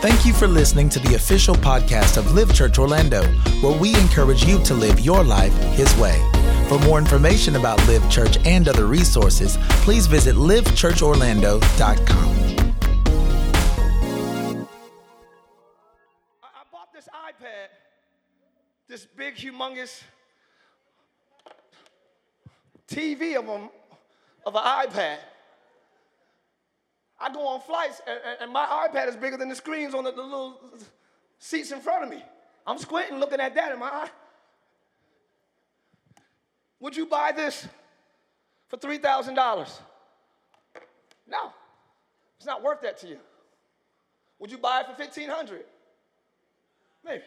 Thank you for listening to the official podcast of Live Church Orlando, where we encourage you to live your life His way. For more information about Live Church and other resources, please visit livechurchorlando.com. I bought this iPad, this big, humongous TV of an iPad. I go on flights, and my iPad is bigger than the screens on the little seats in front of me. I'm squinting looking at that in my eye. Would you buy this for $3,000? No, it's not worth that to you. Would you buy it for $1,500? Maybe.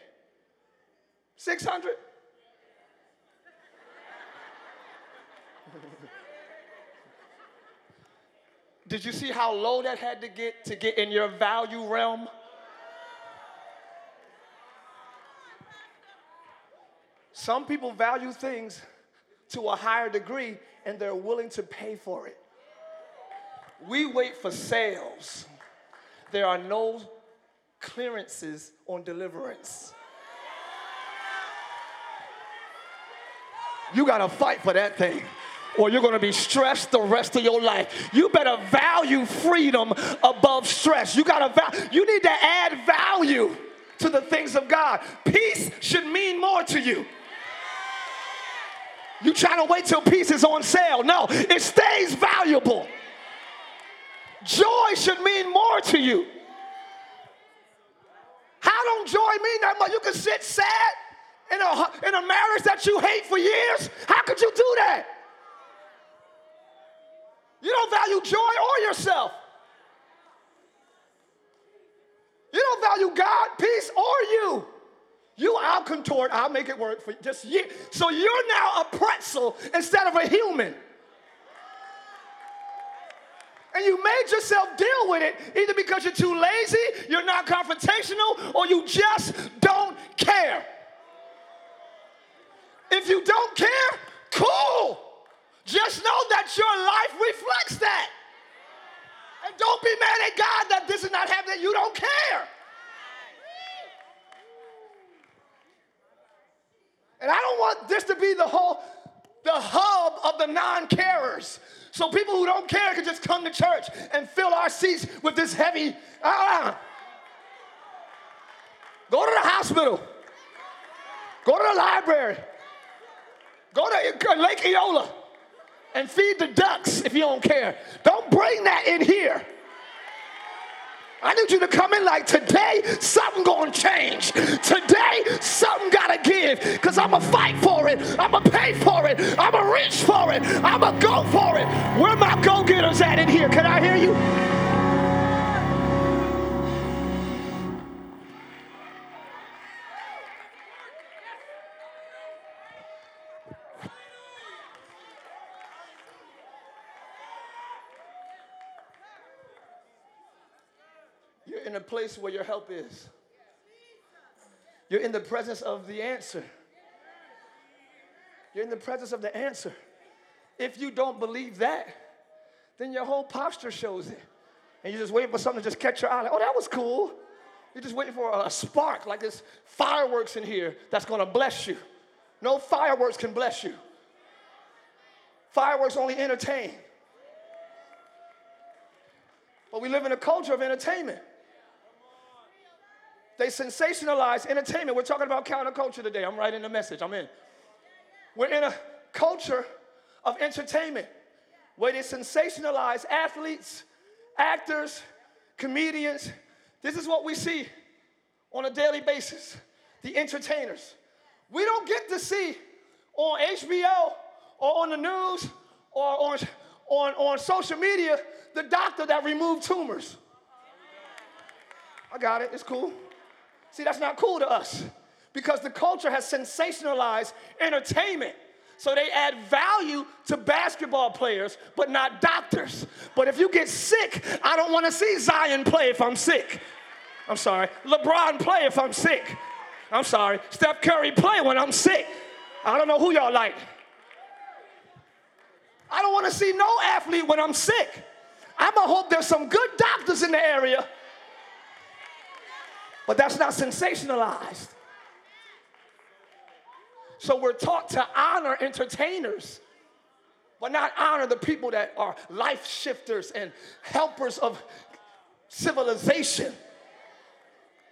$600? Did you see how low that had to get in your value realm? Some people value things to a higher degree, and they're willing to pay for it. We wait for sales. There are no clearances on deliverance. You got to fight for that thing, or you're going to be stressed the rest of your life. You better value freedom above stress. You need to add value to the things of God. Peace should mean more to you. You trying to wait till peace is on sale. No, it stays valuable. Joy should mean more to you. How don't joy mean that much? You can sit sad in a marriage that you hate for years. How could you do that? You don't value joy or yourself. You don't value God, peace, or you. I'll contort, I'll make it work for just you. So you're now a pretzel instead of a human. And you made yourself deal with it either because you're too lazy, you're not confrontational, or you just don't care. If you don't care, cool. Just know that your life reflects that. And don't be mad at God that this is not happening. You don't care. And I don't want this to be the hub of the non-carers. So people who don't care can just come to church and fill our seats with this heavy, Go to the hospital. Go to the library. Go to Lake Eola and feed the ducks if you don't care. Don't bring that in here. I need you to come in like today, something gonna change. Today, something gotta give. Cause I'ma fight for it. I'ma pay for it. I'ma reach for it. I'ma go for it. Where my go-getters at in here? Can I hear you? In a place where your help is. You're in the presence of the answer. You're in the presence of the answer. If you don't believe that, then your whole posture shows it. And you're just waiting for something to just catch your eye. Like, oh, that was cool. You're just waiting for a spark, like there's fireworks in here that's going to bless you. No fireworks can bless you. Fireworks only entertain. But we live in a culture of entertainment. They sensationalize entertainment. We're talking about counterculture today. I'm right in the message. I'm in. We're in a culture of entertainment where they sensationalize athletes, actors, comedians. This is what we see on a daily basis, the entertainers. We don't get to see on HBO or on the news or on social media the doctor that removed tumors. I got it. It's cool. See, that's not cool to us because the culture has sensationalized entertainment. So they add value to basketball players, but not doctors. But if you get sick, I don't want to see Zion play if I'm sick. I'm sorry. LeBron play if I'm sick. I'm sorry. Steph Curry play when I'm sick. I don't know who y'all like. I don't want to see no athlete when I'm sick. I'm going to hope there's some good doctors in the area But that's not sensationalized. So we're taught to honor entertainers, but not honor the people that are life shifters and helpers of civilization.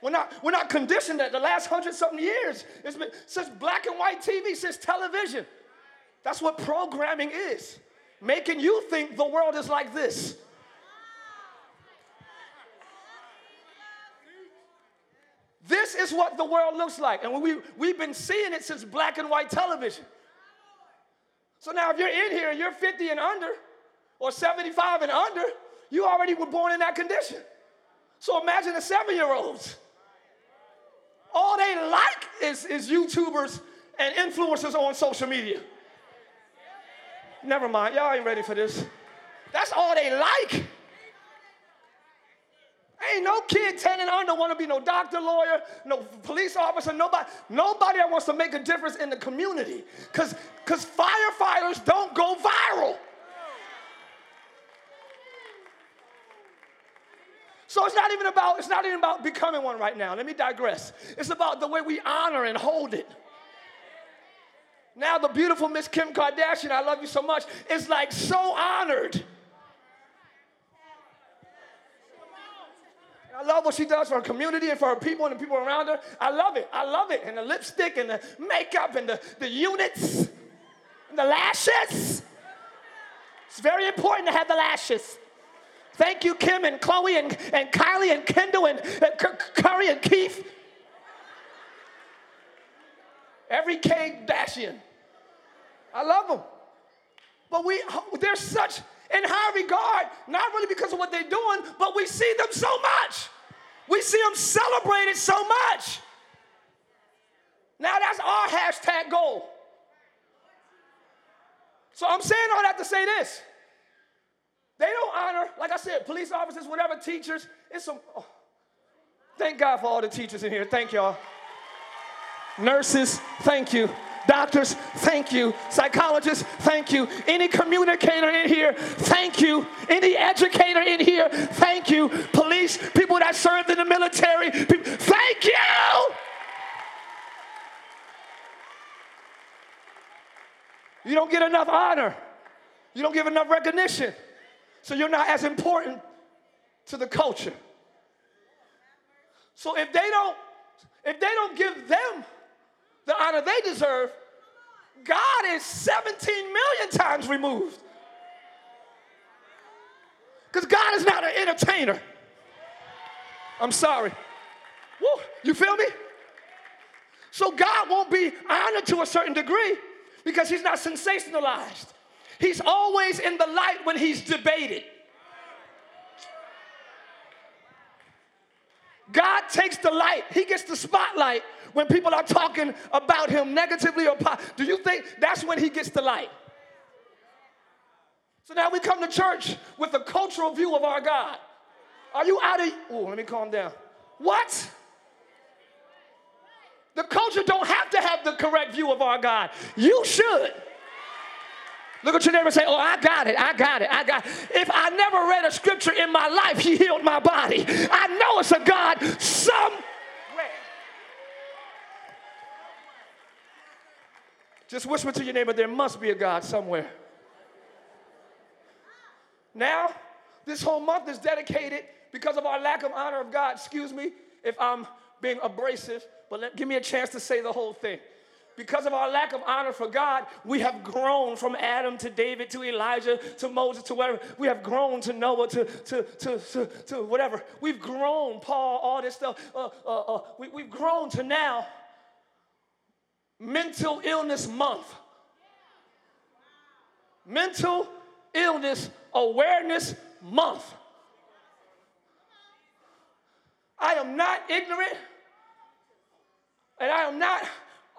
We're not conditioned that the last 100-something years, it's been since black and white TV, since television. That's what programming is, making you think the world is like this. This is what the world looks like. And we've been seeing it since black and white television. So now if you're in here and you're 50 and under, or 75 and under, you already were born in that condition. So imagine the 7-year-olds. All they like is YouTubers and influencers on social media. Never mind, y'all ain't ready for this. That's all they like. Ain't no kid 10 and under want to be no doctor, lawyer, no police officer, nobody that wants to make a difference in the community. Because firefighters don't go viral. So it's not even about becoming one right now. Let me digress. It's about the way we honor and hold it. Now the beautiful Miss Kim Kardashian, I love you so much, is like so honored. I love what she does for her community and for her people and the people around her. I love it. And the lipstick and the makeup and the units and the lashes. It's very important to have the lashes. Thank you, Kim and Chloe and Kylie and Kendall and Curry and Keith. Every Kardashian. I love them. But they're such in high regard, not really because of what they're doing, but we see them so much. We see them celebrated so much. Now that's our hashtag goal. So I'm saying all that to say this. They don't honor, like I said, police officers, whatever, teachers. Thank God for all the teachers in here. Thank y'all. Nurses, thank you. Doctors, thank you. Psychologists, thank you. Any communicator in here, thank you. Any educator in here, thank you. Police, people that served in the military, thank you. You don't get enough honor. You don't give enough recognition. So you're not as important to the culture. So if they don't give them the honor they deserve, God is 17 million times removed. Because God is not an entertainer. I'm sorry. Woo, you feel me? So God won't be honored to a certain degree because he's not sensationalized. He's always in the light when he's debated. God takes the light. He gets the spotlight when people are talking about him negatively or positively. Do you think that's when he gets the light? So now we come to church with a cultural view of our God. Are you out of... Ooh, let me calm down. What? The culture don't have to have the correct view of our God. You should. Look at your neighbor and say, oh, I got it. If I never read a scripture in my life, he healed my body. I know it's a God somewhere. Just whisper to your neighbor, there must be a God somewhere. Now, this whole month is dedicated because of our lack of honor of God. Excuse me if I'm being abrasive, but give me a chance to say the whole thing. Because of our lack of honor for God, we have grown from Adam to David to Elijah to Moses to whatever. We have grown to Noah to whatever. We've grown, Paul, all this stuff. We've grown to now Mental Illness Month. Mental Illness Awareness Month. I am not ignorant, and I am not...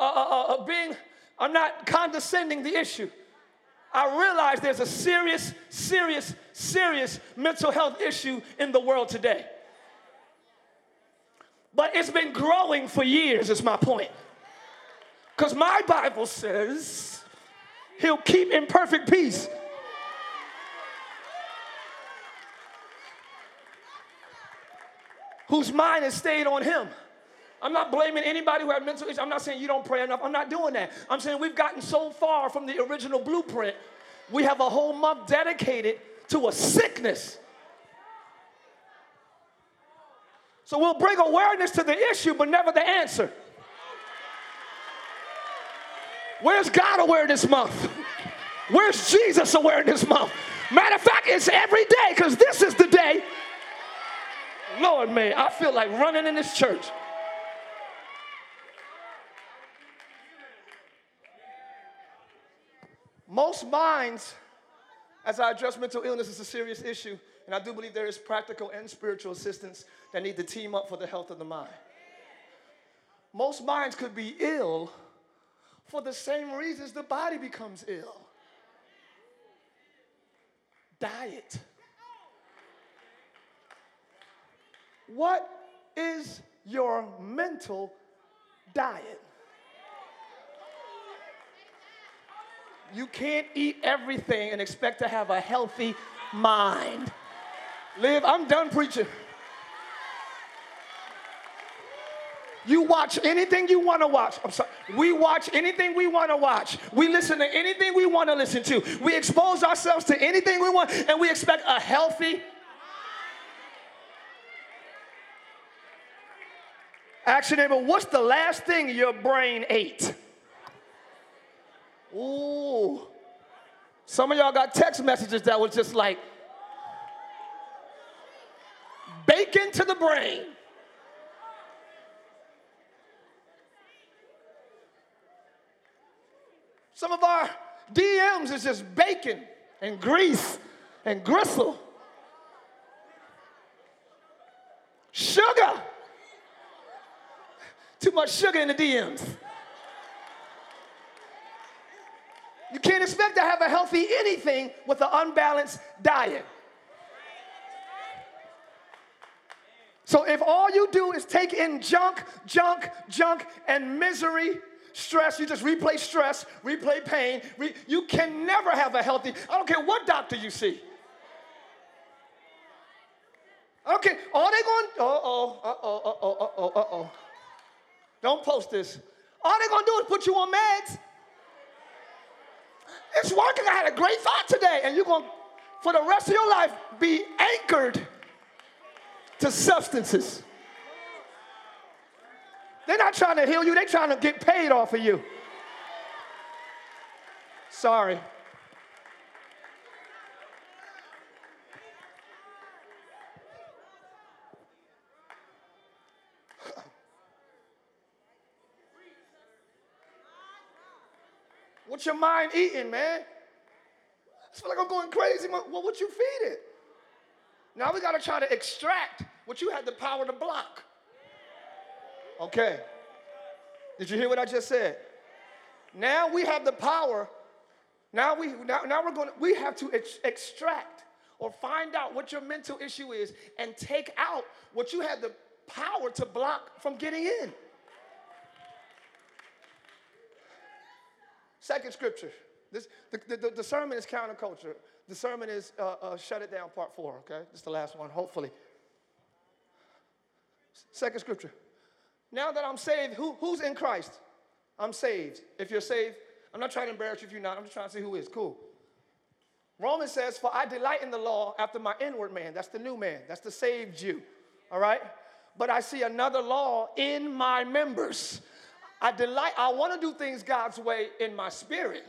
I'm not condescending the issue. I realize there's a serious, serious, serious mental health issue in the world today. But it's been growing for years, is my point. Because my Bible says he'll keep in perfect peace. Whose mind is stayed on him. I'm not blaming anybody who had mental issues. I'm not saying you don't pray enough. I'm not doing that. I'm saying we've gotten so far from the original blueprint, we have a whole month dedicated to a sickness. So we'll bring awareness to the issue, but never the answer. Where's God Awareness Month? Where's Jesus Awareness Month? Matter of fact, it's every day, because this is the day. Lord, man, I feel like running in this church. Most minds, as I address mental illness, is a serious issue, and I do believe there is practical and spiritual assistance that need to team up for the health of the mind. Most minds could be ill for the same reasons the body becomes ill. Diet. What is your mental diet? You can't eat everything and expect to have a healthy mind. Liv, I'm done preaching. You watch anything you want to watch. I'm sorry. We watch anything we want to watch. We listen to anything we want to listen to. We expose ourselves to anything we want, and we expect a healthy mind. Ask your neighbor, what's the last thing your brain ate? Ooh, some of y'all got text messages that was just like, bacon to the brain. Some of our DMs is just bacon and grease and gristle. Sugar. Too much sugar in the DMs. You can't expect to have a healthy anything with an unbalanced diet. So if all you do is take in junk, junk, junk, and misery, stress, you just replay stress, replay pain. You can never have a healthy, I don't care what doctor you see. Okay, all they going, Don't post this. All they going to do is put you on meds. It's working. I had a great thought today. And you're going to, for the rest of your life, be anchored to substances. They're not trying to heal you. They're trying to get paid off of you. Sorry. What's your mind eating, man? I feel like I'm going crazy. Well, what you feed it? Now we got to try to extract what you had the power to block. Okay. Did you hear what I just said? Now we have the power. We have to extract or find out what your mental issue is and take out what you had the power to block from getting in. Second scripture. The sermon is counterculture. The sermon is Shut It Down, part 4, okay? This is the last one, hopefully. Second scripture. Now that I'm saved, who's in Christ? I'm saved. If you're saved, I'm not trying to embarrass you if you're not. I'm just trying to see who is. Cool. Romans says, for I delight in the law after my inward man. That's the new man. That's the saved Jew, all right? But I see another law in my members. I want to do things God's way in my spirit,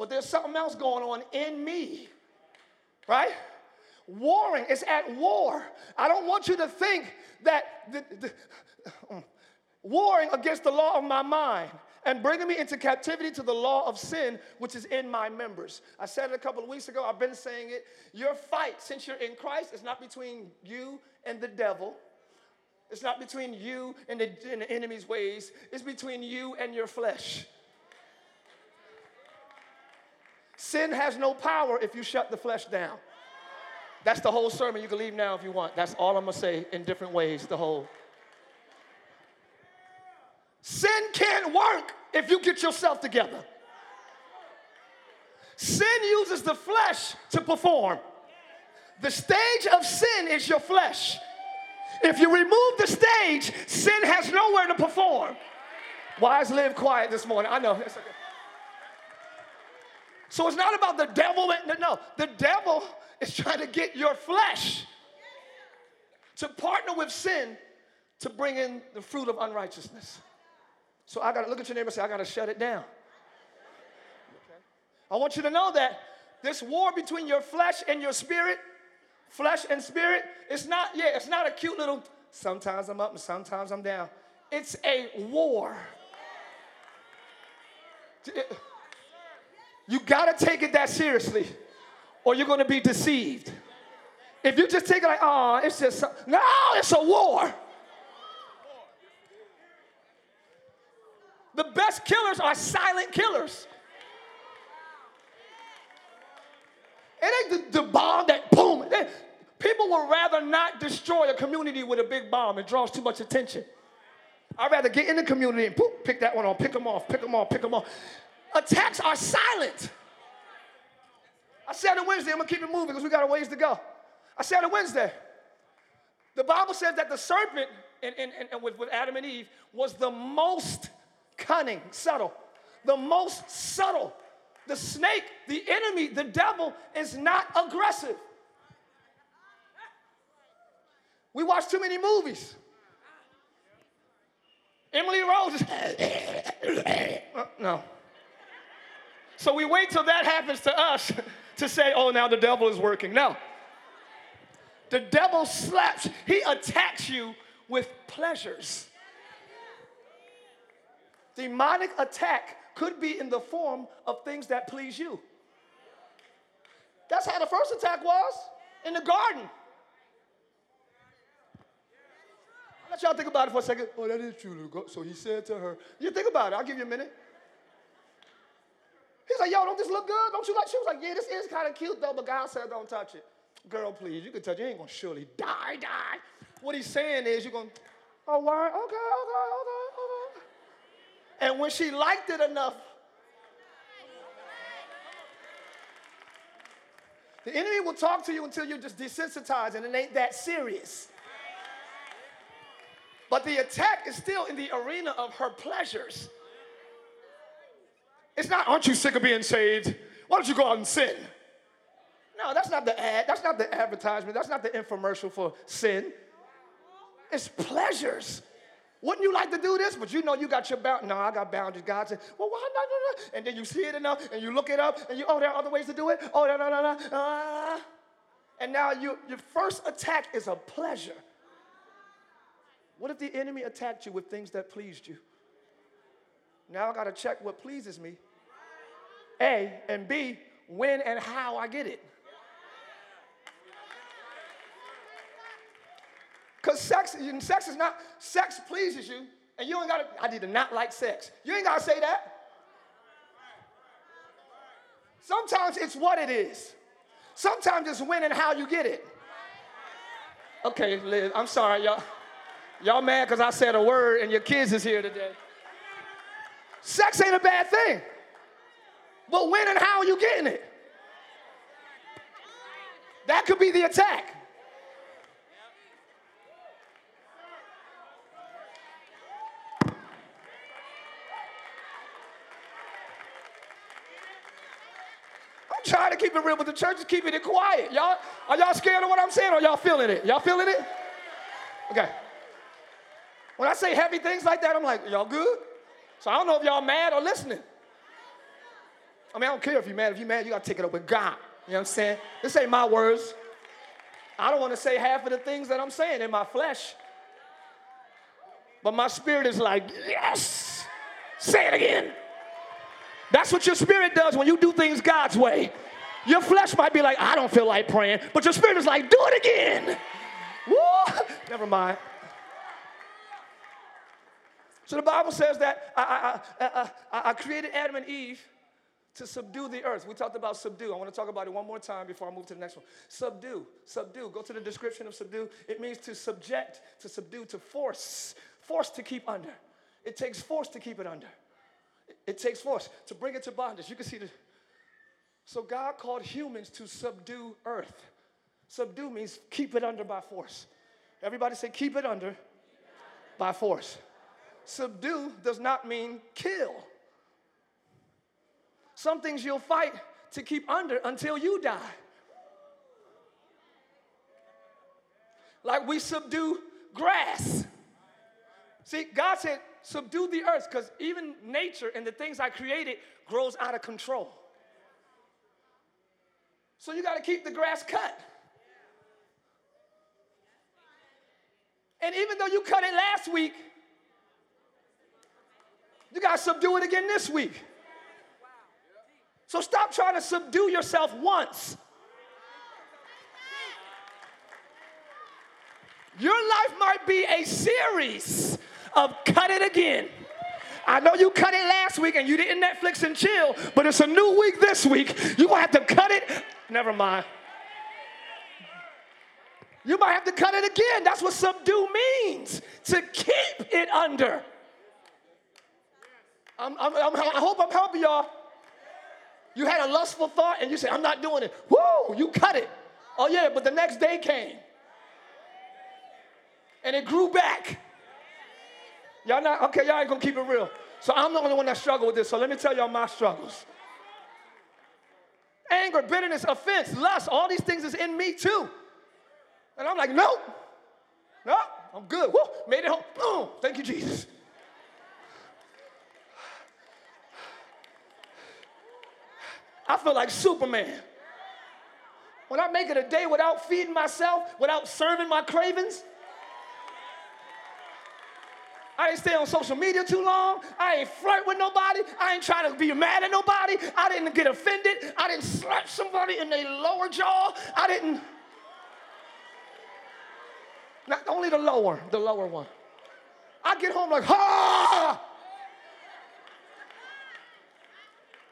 but there's something else going on in me, right? Warring, it's at war. I don't want you to think that warring against the law of my mind and bringing me into captivity to the law of sin, which is in my members. I said it a couple of weeks ago. I've been saying it. Your fight, since you're in Christ, is not between you and the devil. It's not between you and the enemy's ways. It's between you and your flesh. Sin has no power if you shut the flesh down. That's the whole sermon. You can leave now if you want. That's all I'm going to say in different ways, the whole. Sin can't work if you get yourself together. Sin uses the flesh to perform. The stage of sin is your flesh. If you remove the stage, sin has nowhere to perform. Why is Liv quiet this morning? I know. It's okay. So it's not about the devil. No, the devil is trying to get your flesh to partner with sin to bring in the fruit of unrighteousness. So I got to look at your neighbor and say, I got to shut it down. Okay. I want you to know that this war between your flesh and your spirit, flesh and spirit, it's not a cute little, sometimes I'm up and sometimes I'm down. It's a war. You got to take it that seriously or you're going to be deceived. If you just take it like, oh, it's just, no, it's a war. The best killers are silent killers. It ain't the bomb that boom. People would rather not destroy a community with a big bomb. It draws too much attention. I'd rather get in the community and poof, pick that one off, pick them off. Attacks are silent. I said on Wednesday, I'm going to keep it moving because we got a ways to go. I said on Wednesday, the Bible says that the serpent with Adam and Eve was the most cunning, subtle, the most subtle. The snake, the enemy, the devil is not aggressive. We watch too many movies. Emily Rose is, no. So we wait till that happens to us to say, oh, now the devil is working. No. The devil slaps, he attacks you with pleasures. Demonic attack could be in the form of things that please you. That's how the first attack was in the garden. I'll let y'all think about it for a second. Oh, that is true. So he said to her, you think about it. I'll give you a minute. He's like, yo, don't this look good? Don't you like? She was like, yeah, this is kind of cute, though, but God said don't touch it. Girl, please, you can touch it. You ain't going to surely die. What he's saying is you're going, oh, word, okay. And when she liked it enough, the enemy will talk to you until you're just desensitized, and it ain't that serious. But the attack is still in the arena of her pleasures. It's not, aren't you sick of being saved? Why don't you go out and sin? No, that's not the ad. That's not the advertisement. That's not the infomercial for sin. It's pleasures. Wouldn't you like to do this? But you know you got your boundaries. No, I got boundaries. God said, well, why not? And then you see it enough, and you look it up, and you, oh, there are other ways to do it. Oh, no. And now your first attack is a pleasure. What if the enemy attacked you with things that pleased you? Now I got to check what pleases me. A, and B, when and how I get it. Because sex is not, sex pleases you, and you ain't got to, I need to not like sex. You ain't got to say that. Sometimes it's what it is. Sometimes it's when and how you get it. Okay, Liv, I'm sorry, y'all. Y'all mad because I said a word and your kids is here today. Sex ain't a bad thing. But when and how are you getting it? That could be the attack. I'm trying to keep it real, but the church is keeping it quiet. Y'all, are y'all scared of what I'm saying or y'all feeling it? Y'all feeling it? Okay. When I say heavy things like that, I'm like, y'all good? So I don't know if y'all mad or listening. I mean, I don't care if you're mad. If you're mad, you got to take it up with God. You know what I'm saying? This ain't my words. I don't want to say half of the things that I'm saying in my flesh. But my spirit is like, yes, say it again. That's what your spirit does when you do things God's way. Your flesh might be like, I don't feel like praying. But your spirit is like, do it again. Woo! Never mind. So the Bible says that I created Adam and Eve to subdue the earth. We talked about subdue. I want to talk about it one more time before I move to the next one. Subdue. Go to the description of subdue. It means to subject, to subdue, to force to keep under. It takes force to keep it under. It takes force to bring it to bondage. You can see this. So God called humans to subdue earth. Subdue means keep it under by force. Everybody say, keep it under by force. Subdue does not mean kill. Some things you'll fight to keep under until you die. Like we subdue grass. See, God said, subdue the earth, because even nature and the things I created grows out of control. So you got to keep the grass cut. And even though you cut it last week, you got to subdue it again this week. So stop trying to subdue yourself once. Your life might be a series of cut it again. I know you cut it last week and you didn't Netflix and chill, but it's a new week this week. You might have to cut it. Never mind. You might have to cut it again. That's what subdue means, to keep it under. I hope I'm helping y'all. You had a lustful thought and you said, I'm not doing it. Woo, you cut it. Oh, yeah, but the next day came. And it grew back. Y'all not, okay, y'all ain't gonna keep it real. So I'm the only one that struggled with this, so let me tell y'all my struggles. Anger, bitterness, offense, lust, all these things is in me too. And I'm like, nope, nope, I'm good. Woo, made it home, boom, thank you, Jesus. I feel like Superman. When I make it a day without feeding myself, without serving my cravings, I ain't stay on social media too long. I ain't flirt with nobody. I ain't trying to be mad at nobody. I didn't get offended. I didn't slap somebody in their lower jaw. I didn't. Not only the lower one. I get home like, ha!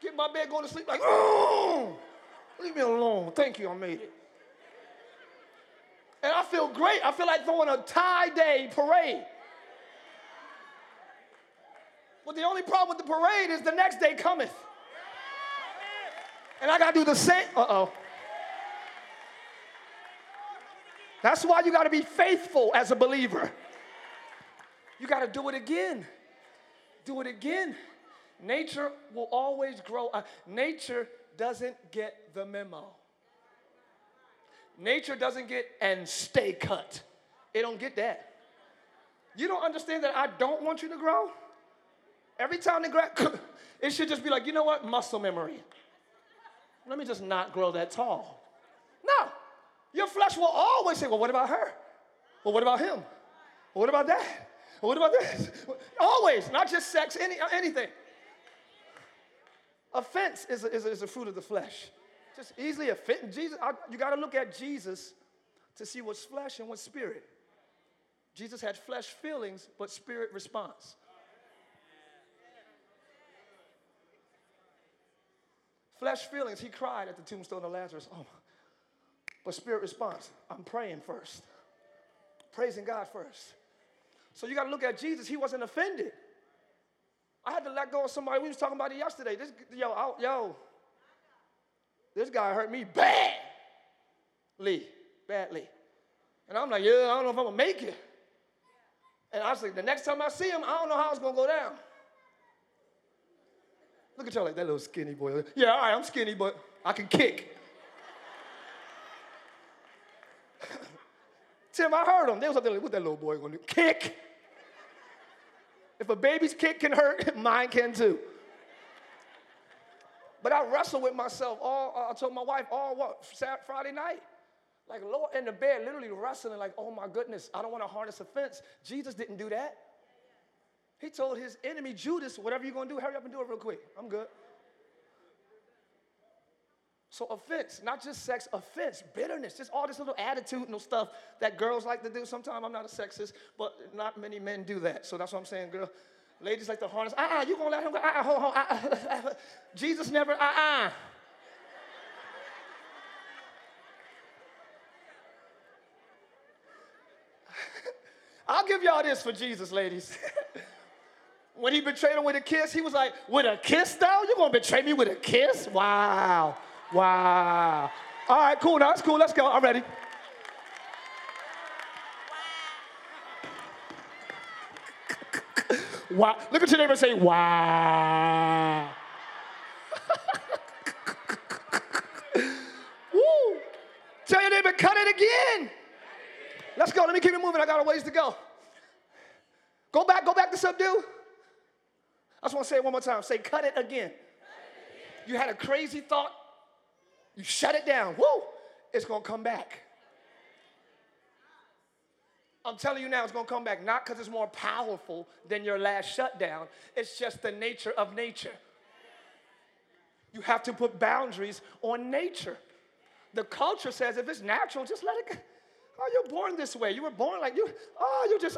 Get in my bed, go to sleep like, oh! Leave me alone. Thank you, I made it. And I feel great. I feel like throwing a tie-day parade. But the only problem with the parade is the next day cometh. And I got to do the same. Uh-oh. That's why you got to be faithful as a believer. You got to do it again. Do it again. Nature will always grow. Nature doesn't get the memo. Nature doesn't get and stay cut. It don't get that. You don't understand that I don't want you to grow? Every time they grab, it should just be like, you know what, muscle memory. Let me just not grow that tall. No. Your flesh will always say, well, what about her? Well, what about him? Well, what about that? Well, what about this? Always, not just sex, anything. Offense is a fruit of the flesh. Just easily offended. Jesus, you got to look at Jesus to see what's flesh and what's spirit. Jesus had flesh feelings, but spirit response. Flesh feelings, he cried at the tombstone of Lazarus. Oh, but spirit response, I'm praying first. Praising God first. So you got to look at Jesus. He wasn't offended. I had to let go of somebody. We was talking about it yesterday. This guy hurt me badly. And I'm like, yeah, I don't know if I'm going to make it. And I was like, the next time I see him, I don't know how it's going to go down. Look at y'all like, that little skinny boy. Yeah, all right, I'm skinny, but I can kick. Tim, I heard them. They was up there like, what that little boy gonna do? Kick. If a baby's kick can hurt, mine can too. But I wrestled with myself I told my wife Friday night. Like, Lord, in the bed, literally wrestling like, oh my goodness, I don't want to harness offense. Jesus didn't do that. He told his enemy, Judas, whatever you're going to do, hurry up and do it real quick. I'm good. So offense, not just sex, offense, bitterness, just all this little attitudinal stuff that girls like to do. Sometimes I'm not a sexist, but not many men do that. So that's what I'm saying, girl. Ladies like to harness, you going to let him go, hold. Jesus never, I'll give y'all this for Jesus, ladies. When he betrayed him with a kiss, he was like, with a kiss, though? You're going to betray me with a kiss? Wow. All right, cool. Now, it's cool. Let's go. I'm ready. Wow. Wow. Look at your neighbor and say, wow. Woo. Tell your neighbor, cut it again. Let's go. Let me keep it moving. I got a ways to go. Go back to subdue. I just want to say it one more time. Say, cut it again. You had a crazy thought. You shut it down. Woo. It's going to come back. I'm telling you now, it's going to come back, not because it's more powerful than your last shutdown. It's just the nature of nature. You have to put boundaries on nature. The culture says if it's natural, just let it go. Oh, you're born this way. You were born like you. Oh, you just.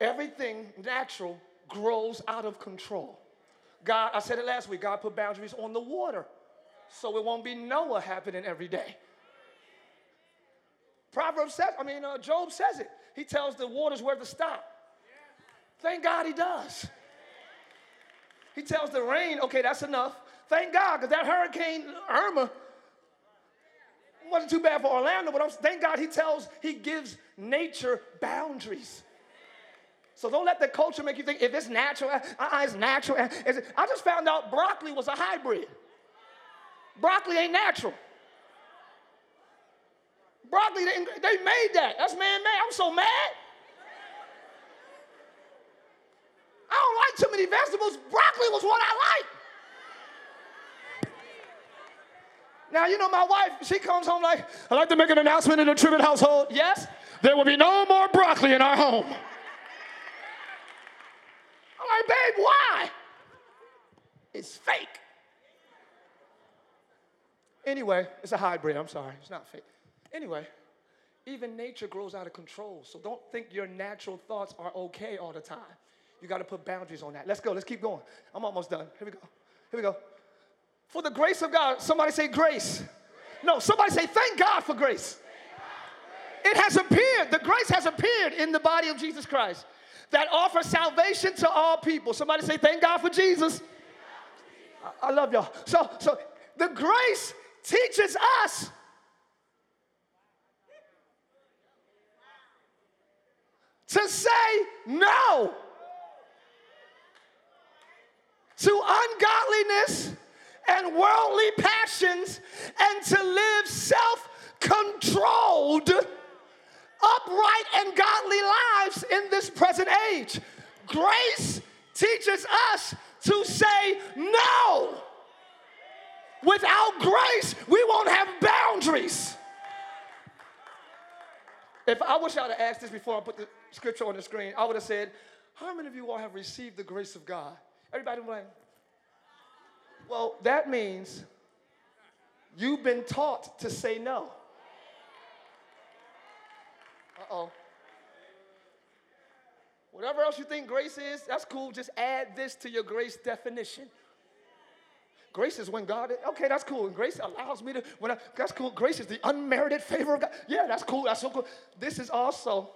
Everything natural grows out of control. God, I said it last week, God put boundaries on the water, so it won't be Noah happening every day. Job says it. He tells the waters where to stop. Thank God he does. He tells the rain, okay, that's enough. Thank God, because that hurricane Irma wasn't too bad for Orlando, but thank God he gives nature boundaries. So don't let the culture make you think, if it's natural, it's natural. I just found out broccoli was a hybrid. Broccoli ain't natural. Broccoli, they made that. That's man-made. I'm so mad. I don't like too many vegetables. Broccoli was what I like. Now, you know, my wife, she comes home like, I'd like to make an announcement in the Tribbett household. Yes, there will be no more broccoli in our home. I'm like, babe, why? It's fake. Anyway, it's a hybrid. I'm sorry. It's not fake. Anyway, even nature grows out of control, so don't think your natural thoughts are okay all the time. You got to put boundaries on that. Let's go. Let's keep going. I'm almost done. Here we go. Here we go. For the grace of God, somebody say grace. No, somebody say thank God for grace. It has appeared. The grace has appeared in the body of Jesus Christ that offers salvation to all people. Somebody say thank God for Jesus. I love y'all. So the grace teaches us. To say no to ungodliness and worldly passions and to live self-controlled, upright and godly lives in this present age. Grace teaches us to say no. Without grace, we won't have boundaries. If I wish I would have asked this before I put the scripture on the screen, I would have said, how many of you all have received the grace of God? Everybody would like, well, that means you've been taught to say no. Uh-oh. Whatever else you think grace is, that's cool. Just add this to your grace definition. Grace is when God, okay, that's cool. And grace allows me to, that's cool. Grace is the unmerited favor of God. Yeah, that's cool. That's so cool. This is also.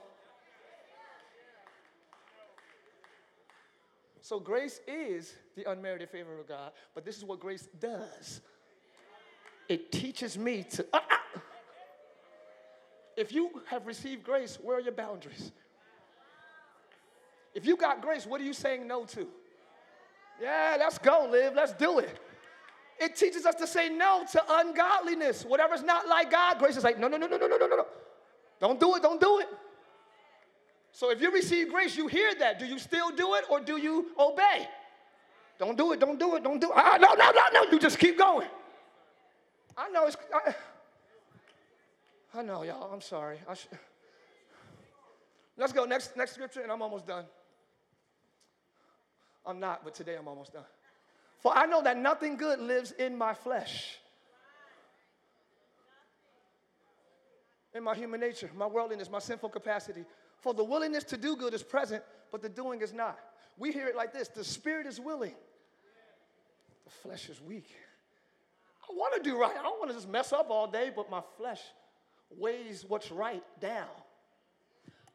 So grace is the unmerited favor of God, but this is what grace does. It teaches me to, If you have received grace, where are your boundaries? If you got grace, what are you saying no to? Yeah, let's go, Liv. Let's do it. It teaches us to say no to ungodliness. Whatever's not like God, grace is like, no. Don't do it. So if you receive grace, you hear that. Do you still do it or do you obey? Don't do it. No. You just keep going. I know, y'all. I'm sorry. Let's go. Next scripture, and I'm almost done. I'm not, but today I'm almost done. For I know that nothing good lives in my flesh. In my human nature, my worldliness, my sinful capacity. For the willingness to do good is present, but the doing is not. We hear it like this. The spirit is willing. The flesh is weak. I want to do right. I don't want to just mess up all day, but my flesh weighs what's right down.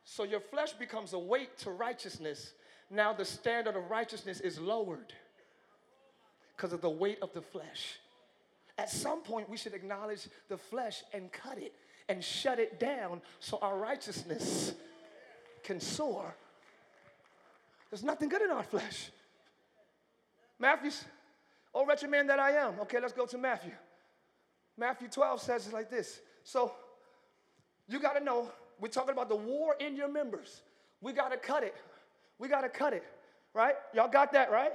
So your flesh becomes a weight to righteousness. Now the standard of righteousness is lowered because of the weight of the flesh. At some point, we should acknowledge the flesh and cut it and shut it down so our righteousness can soar There's nothing good in our flesh. Matthew's, oh, wretched man that I am. Okay, let's go to Matthew. Matthew 12 says it like this. So you got to know, we're talking about the war in your members. We got to cut it. We got to cut it, right? Y'all got that, right?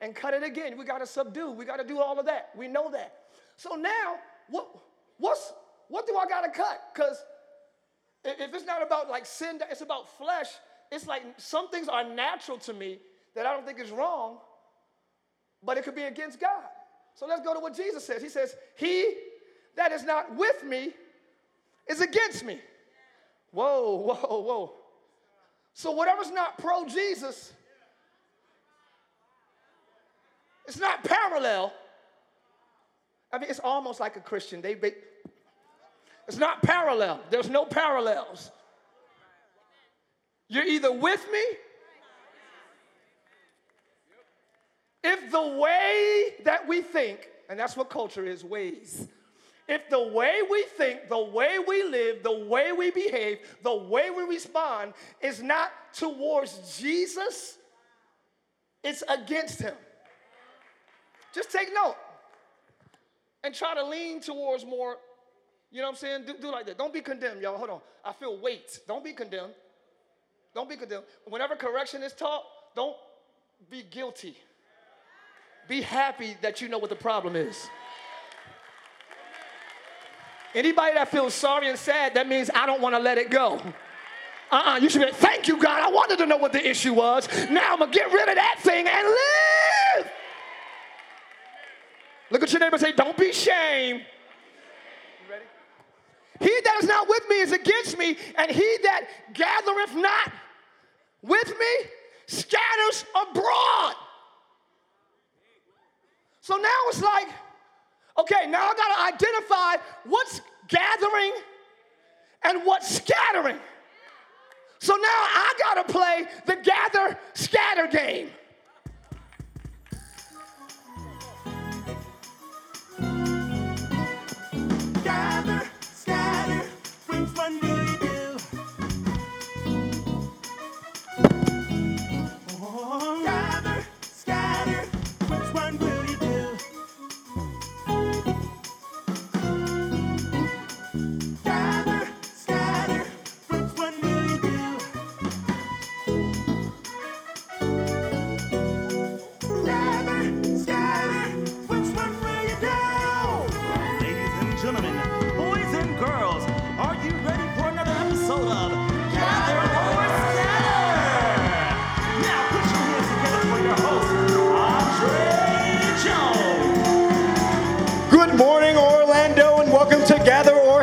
And cut it again. We got to subdue. We got to do all of that. We know that. So now, what do I got to cut? Because if it's not about like sin, it's about flesh. It's like some things are natural to me that I don't think is wrong, but it could be against God. So let's go to what Jesus says. He says, he that is not with me is against me. Whoa, whoa, whoa. So whatever's not pro-Jesus, it's not parallel. I mean, it's almost like a Christian. It's not parallel. There's no parallels. You're either with me. If the way that we think, and that's what culture is, ways. If the way we think, the way we live, the way we behave, the way we respond is not towards Jesus, it's against him. Just take note and try to lean towards more, you know what I'm saying? Do like that. Don't be condemned, y'all. Hold on. I feel weight. Don't be condemned. Don't be condemned. Whenever correction is taught, don't be guilty. Be happy that you know what the problem is. Anybody that feels sorry and sad, that means I don't want to let it go. You should be like, thank you, God. I wanted to know what the issue was. Now I'm going to get rid of that thing and live. Look at your neighbor and say, don't be ashamed. You ready? He that is not with me is against me, and he that gathereth not with me scatters abroad. So now it's like, okay, now I got to identify what's gathering and what's scattering. So now I got to play the gather-scatter game. Gather, scatter, brings one daily bill. Oh. Gather, scatter, brings one bill.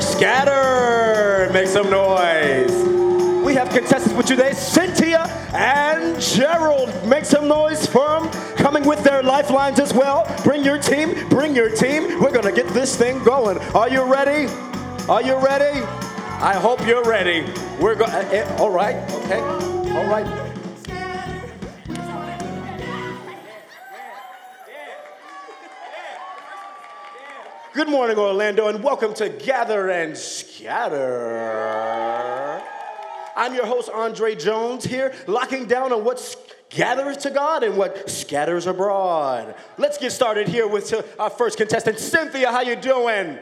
Scatter, make some noise. We have contestants with you today, Cynthia and Gerald. Make some noise for them. Coming with their lifelines as well. Bring your team, bring your team. We're going to get this thing going. Are you ready? Are you ready? I hope you're ready. We're going. All right, okay. All right. Good morning, Orlando, and welcome to Gather and Scatter. I'm your host, Andre Jones, here, locking down on what gathers to God and what scatters abroad. Let's get started here with our first contestant, Cynthia. How you doing?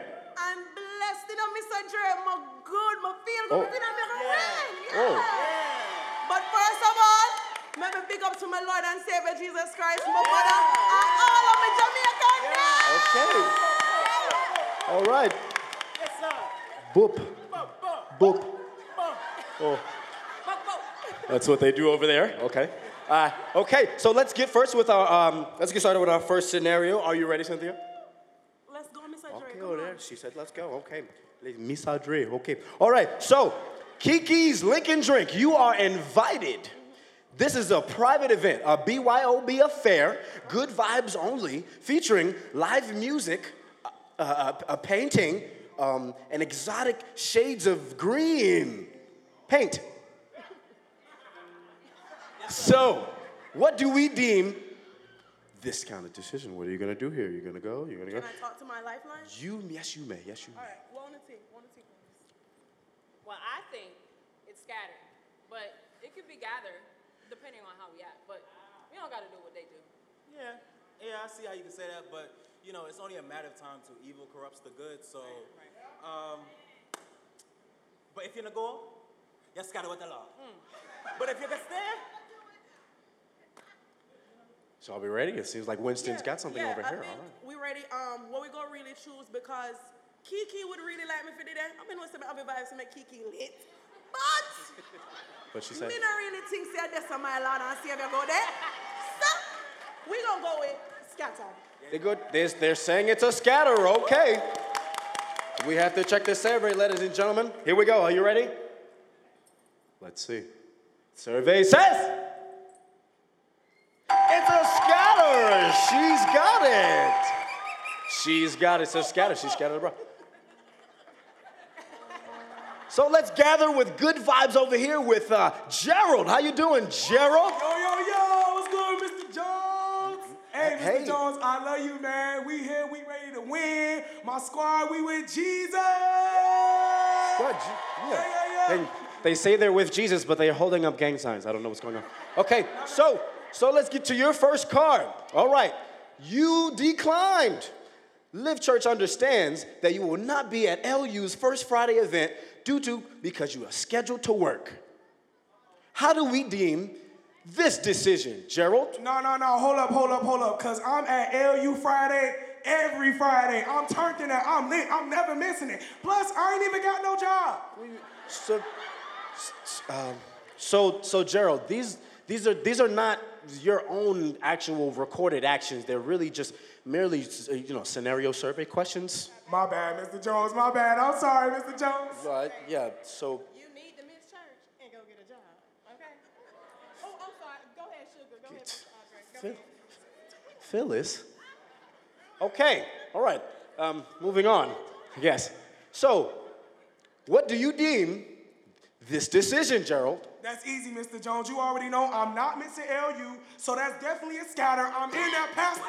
I'm blessed. You know, Miss Andre, I'm good. I feel good. I'm But first of all, let me big up to my Lord and Savior, Jesus Christ, my brother, and all of my Jamaican now. Okay. All right. Yes, sir. Boop. Boop. Boop. Boop. Oh. That's what they do over there. Okay. Okay. So let's get first with our. Let's get started with our first scenario. Are you ready, Cynthia? Let's go, Miss Adre. Okay, over there. She said, "Let's go." Okay, Miss Adre. Okay. All right. So, Kiki's Lincoln Drink. You are invited. This is a private event, a BYOB affair, good vibes only, featuring live music. A painting, and exotic shades of green paint. So, what do we deem this kind of decision? What are you going to do here? You're going to go? You're going to go? Can I talk to my lifeline? Yes, you may. Yes, you may. All right. One on the team. Well, I think it's scattered, but it could be gathered. depending on how we act, but we don't got to do what they do. Yeah, yeah, I see how you can say that, but, you know, it's only a matter of time till evil corrupts the good, so, but if you're going to go, you're scared with the law. But if you can stay. So I'll be ready. It seems like Winston's got something over here. All right. We ready. What we going to really choose, because Kiki would really like me for today. I've been with some other vibes to make Kiki lit. But she said, me not really think say this on my lawn and see if you go there. So we gonna go with scatter. They good. They're saying it's a scatter. Okay. We have to check the survey, ladies and gentlemen. Here we go. Are you ready? Let's see. Survey says it's a scatter. She's got it. She's got it. It's a scatter. She scattered bro. So let's gather with good vibes over here with Gerald. How you doing, Gerald? Yo, yo, yo. What's good, Mr. Jones? Hey, Mr. Jones, I love you, man. We here. We ready to win. My squad, we with Jesus. Squad, yeah. They say they're with Jesus, but they're holding up gang signs. I don't know what's going on. Okay, so let's get to your first card. All right. You declined. Live Church understands that you will not be at LU's First Friday event because you are scheduled to work. How do we deem this decision, Gerald? No, hold up, because I'm at LU Friday every Friday. I'm turning it, I'm lit, I'm never missing it. Plus, I ain't even got no job. So Gerald, these are not your own actual recorded actions. They're really just merely, scenario survey questions. My bad, Mr. Jones. My bad. I'm sorry, Mr. Jones. Right. Yeah. So you need to miss church and go get a job. Okay. Oh, I'm sorry. Go ahead, sugar. Go ahead. Phyllis. Okay. All right. Moving on. Yes. So, what do you deem this decision, Gerald? That's easy, Mr. Jones. You already know I'm not missing LU, so that's definitely a scatter. I'm in that past. He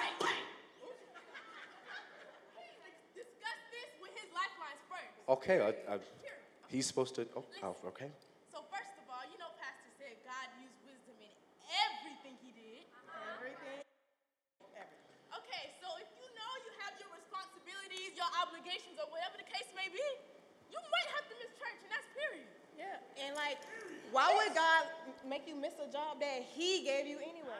discussed this with his lifelines first. Okay, he's supposed to. Okay. So first of all, Pastor said God used wisdom in everything he did. Everything. Okay, so if you have your responsibilities, your obligations, or whatever the case may be, you might have to miss church, and that's period. Yeah, and why would God make you miss a job that he gave you anyway?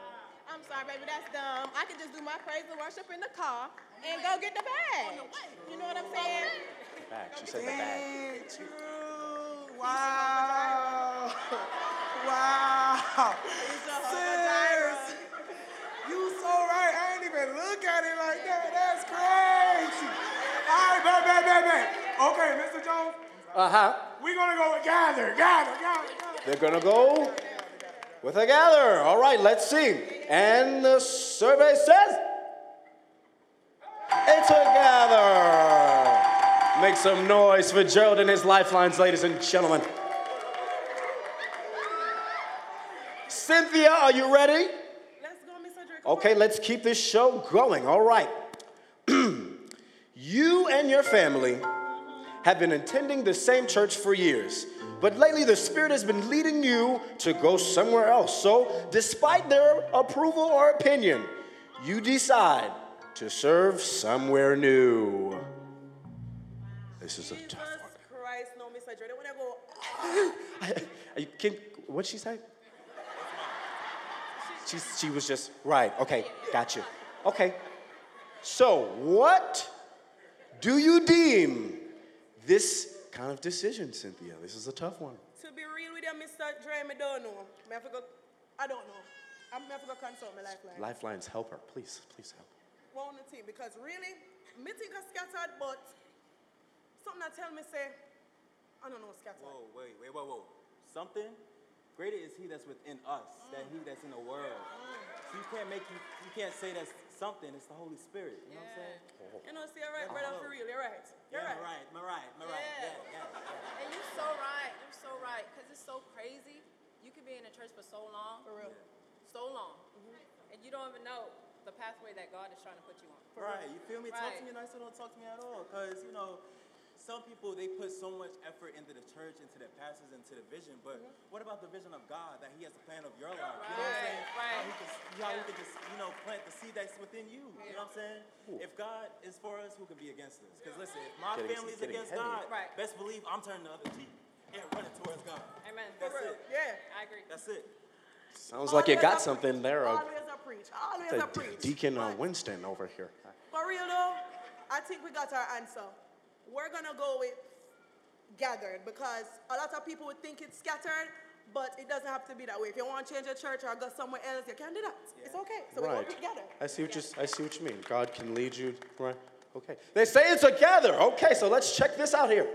I'm sorry, baby, that's dumb. I could just do my praise and worship in the car and go get the bag. You know what I'm saying? The bag. She said the bag. Wow. Wow. Serious. You so right. I didn't even look at it like that. That's crazy. All right, baby. Okay, Mr. Jones. We're going to go with gather. They're going to go with a gather. All right, let's see. And the survey says it's a gather. Make some noise for Gerald and his lifelines, ladies and gentlemen. Cynthia, are you ready? Let's go, Miss Cedric. Okay, let's keep this show going. All right. You and your family have been attending the same church for years, but lately the Spirit has been leading you to go somewhere else. So, despite their approval or opinion, you decide to serve somewhere new. Wow. This is a tough one. Jesus Christ, no, Miss Adriana, when I go, what'd she say? She was just, right, okay, got you. Okay, so what do you deem this kind of decision, Cynthia? This is a tough one. To be real with you, Mr. Dre, I don't know. I'm going to consult my lifeline. Lifelines, help her. Please help her. Well, on the team, because really, me think I scattered, but something I tell me say, I don't know scattered. Whoa, whoa. Something? Greater is he that's within us than he that's in the world. So you can't say that's something. It's the Holy Spirit. You know what I'm saying? Oh. You know, see, all right, brother, for real, you're right. You're right. And you're so right. You're so right. Because it's so crazy. You could be in a church for so long. For real. Yeah. So long. Mm-hmm. And you don't even know the pathway that God is trying to put you on. For right. Real. You feel me? Right. Talk to me nice or don't talk to me at all. Because, some people, they put so much effort into the church, into their pastors, into the vision, but what about the vision of God, that he has a plan of your life? Right. You know what I'm saying? Right. How he can just, you know, plant the seed that's within you. Yeah. You know what I'm saying? Ooh. If God is for us, who can be against us? Because listen, if my family's against God, right, best believe I'm turning the other cheek and running towards God. Amen. That's it. Yeah. I agree. That's it. Sounds all like you got something there. All is a preach. Deacon Winston over here. For real though, I think we got our answer. We're going to go with gathered, because a lot of people would think it's scattered, but it doesn't have to be that way. If you want to change your church or go somewhere else, you can do that. Yeah. It's okay. So right, we go together. I see what you mean. God can lead you. Right. Okay. They say it's a gather. Okay, so let's check this out here.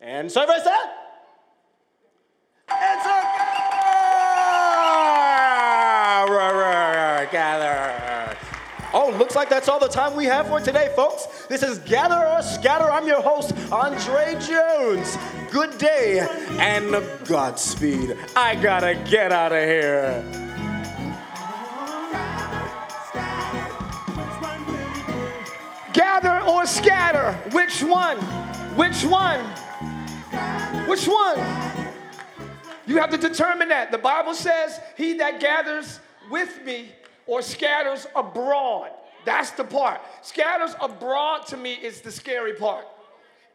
And so everybody said, it's a gather. Oh, looks like that's all the time we have for today, folks. This is Gather or Scatter. I'm your host, Andre Jones. Good day and Godspeed. I gotta get out of here. Gather or scatter. Which one? Which one? Which one? You have to determine that. The Bible says, he that gathers with me or scatters abroad. That's the part. Scatters abroad to me is the scary part.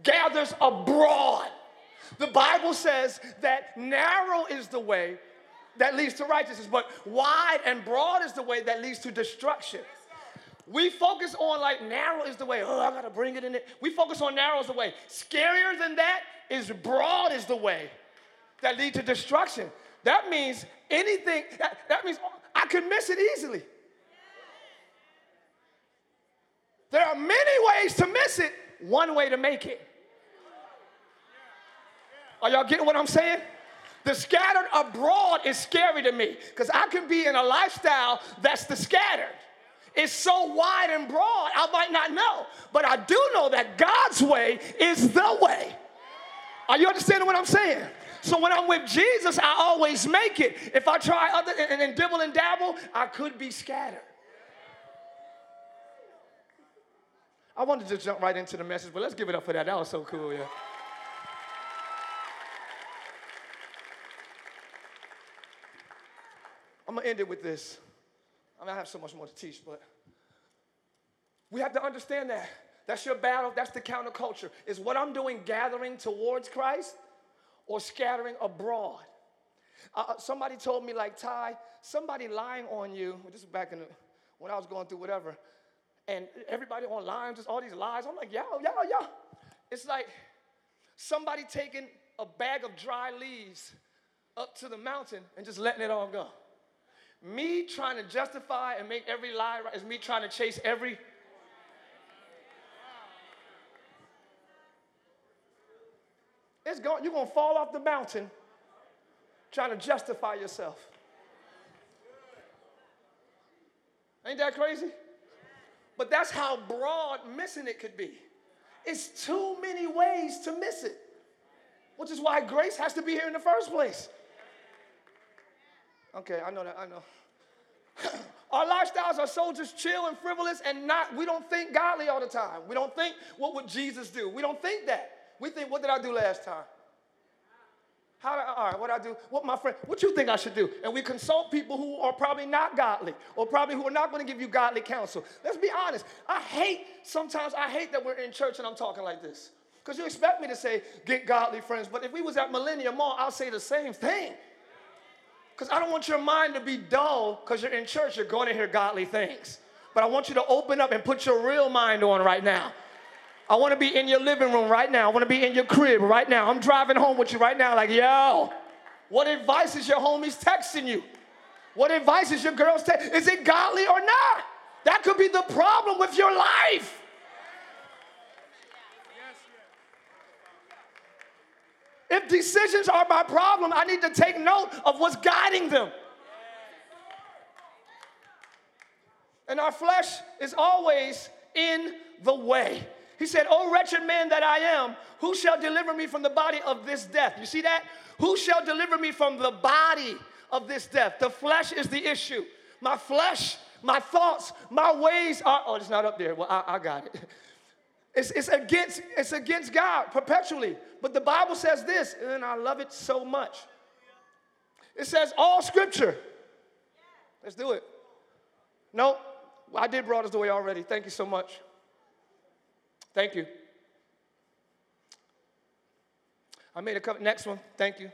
Gathers abroad. The Bible says that narrow is the way that leads to righteousness, but wide and broad is the way that leads to destruction. We focus on like narrow is the way. Oh, I gotta bring it in it. We focus on narrow is the way. Scarier than that is broad is the way that leads to destruction. That means anything, that means I could miss it easily. There are many ways to miss it, one way to make it. Are y'all getting what I'm saying? The scattered abroad is scary to me, because I can be in a lifestyle that's the scattered. It's so wide and broad, I might not know, but I do know that God's way is the way. Are you understanding what I'm saying? So when I'm with Jesus, I always make it. If I try other and dibble and dabble, I could be scattered. I wanted to jump right into the message, but let's give it up for that. That was so cool, yeah. I'm going to end it with this. I mean, I have so much more to teach, but we have to understand that. That's your battle. That's the counterculture. Is what I'm doing gathering towards Christ or scattering abroad? Somebody told me, like, Ty, somebody lying on you. This is back in when I was going through whatever. And everybody online, just all these lies. I'm like, yo. It's like somebody taking a bag of dry leaves up to the mountain and just letting it all go. Me trying to justify and make every lie right is me trying to chase every. It's going, you're going to fall off the mountain trying to justify yourself. Ain't that crazy? But that's how broad missing it could be. It's too many ways to miss it, which is why grace has to be here in the first place. Okay, I know. Our lifestyles are so just chill and frivolous and we don't think godly all the time. We don't think, what would Jesus do? We don't think that. We think, what did I do last time? All right, what did I do? What my friend, what you think I should do? And we consult people who are probably not godly or probably who are not going to give you godly counsel. Let's be honest. Sometimes I hate that we're in church and I'm talking like this. Because you expect me to say, get godly friends. But if we was at Millennium Mall, I'll say the same thing. Because I don't want your mind to be dull because you're in church. You're going to hear godly things. But I want you to open up and put your real mind on right now. I want to be in your living room right now. I want to be in your crib right now. I'm driving home with you right now like, yo, what advice is your homies texting you? What advice is your girls texting? Is it godly or not? That could be the problem with your life. If decisions are my problem, I need to take note of what's guiding them. And our flesh is always in the way. He said, "O wretched man that I am, who shall deliver me from the body of this death?" You see that? Who shall deliver me from the body of this death? The flesh is the issue. My flesh, my thoughts, my ways are, oh, it's not up there. Well, I got it. It's against God perpetually. But the Bible says this, and I love it so much. It says all scripture. Let's do it. No, I did brought us away already. Thank you so much. Thank you. I made a couple. Next one. Thank you.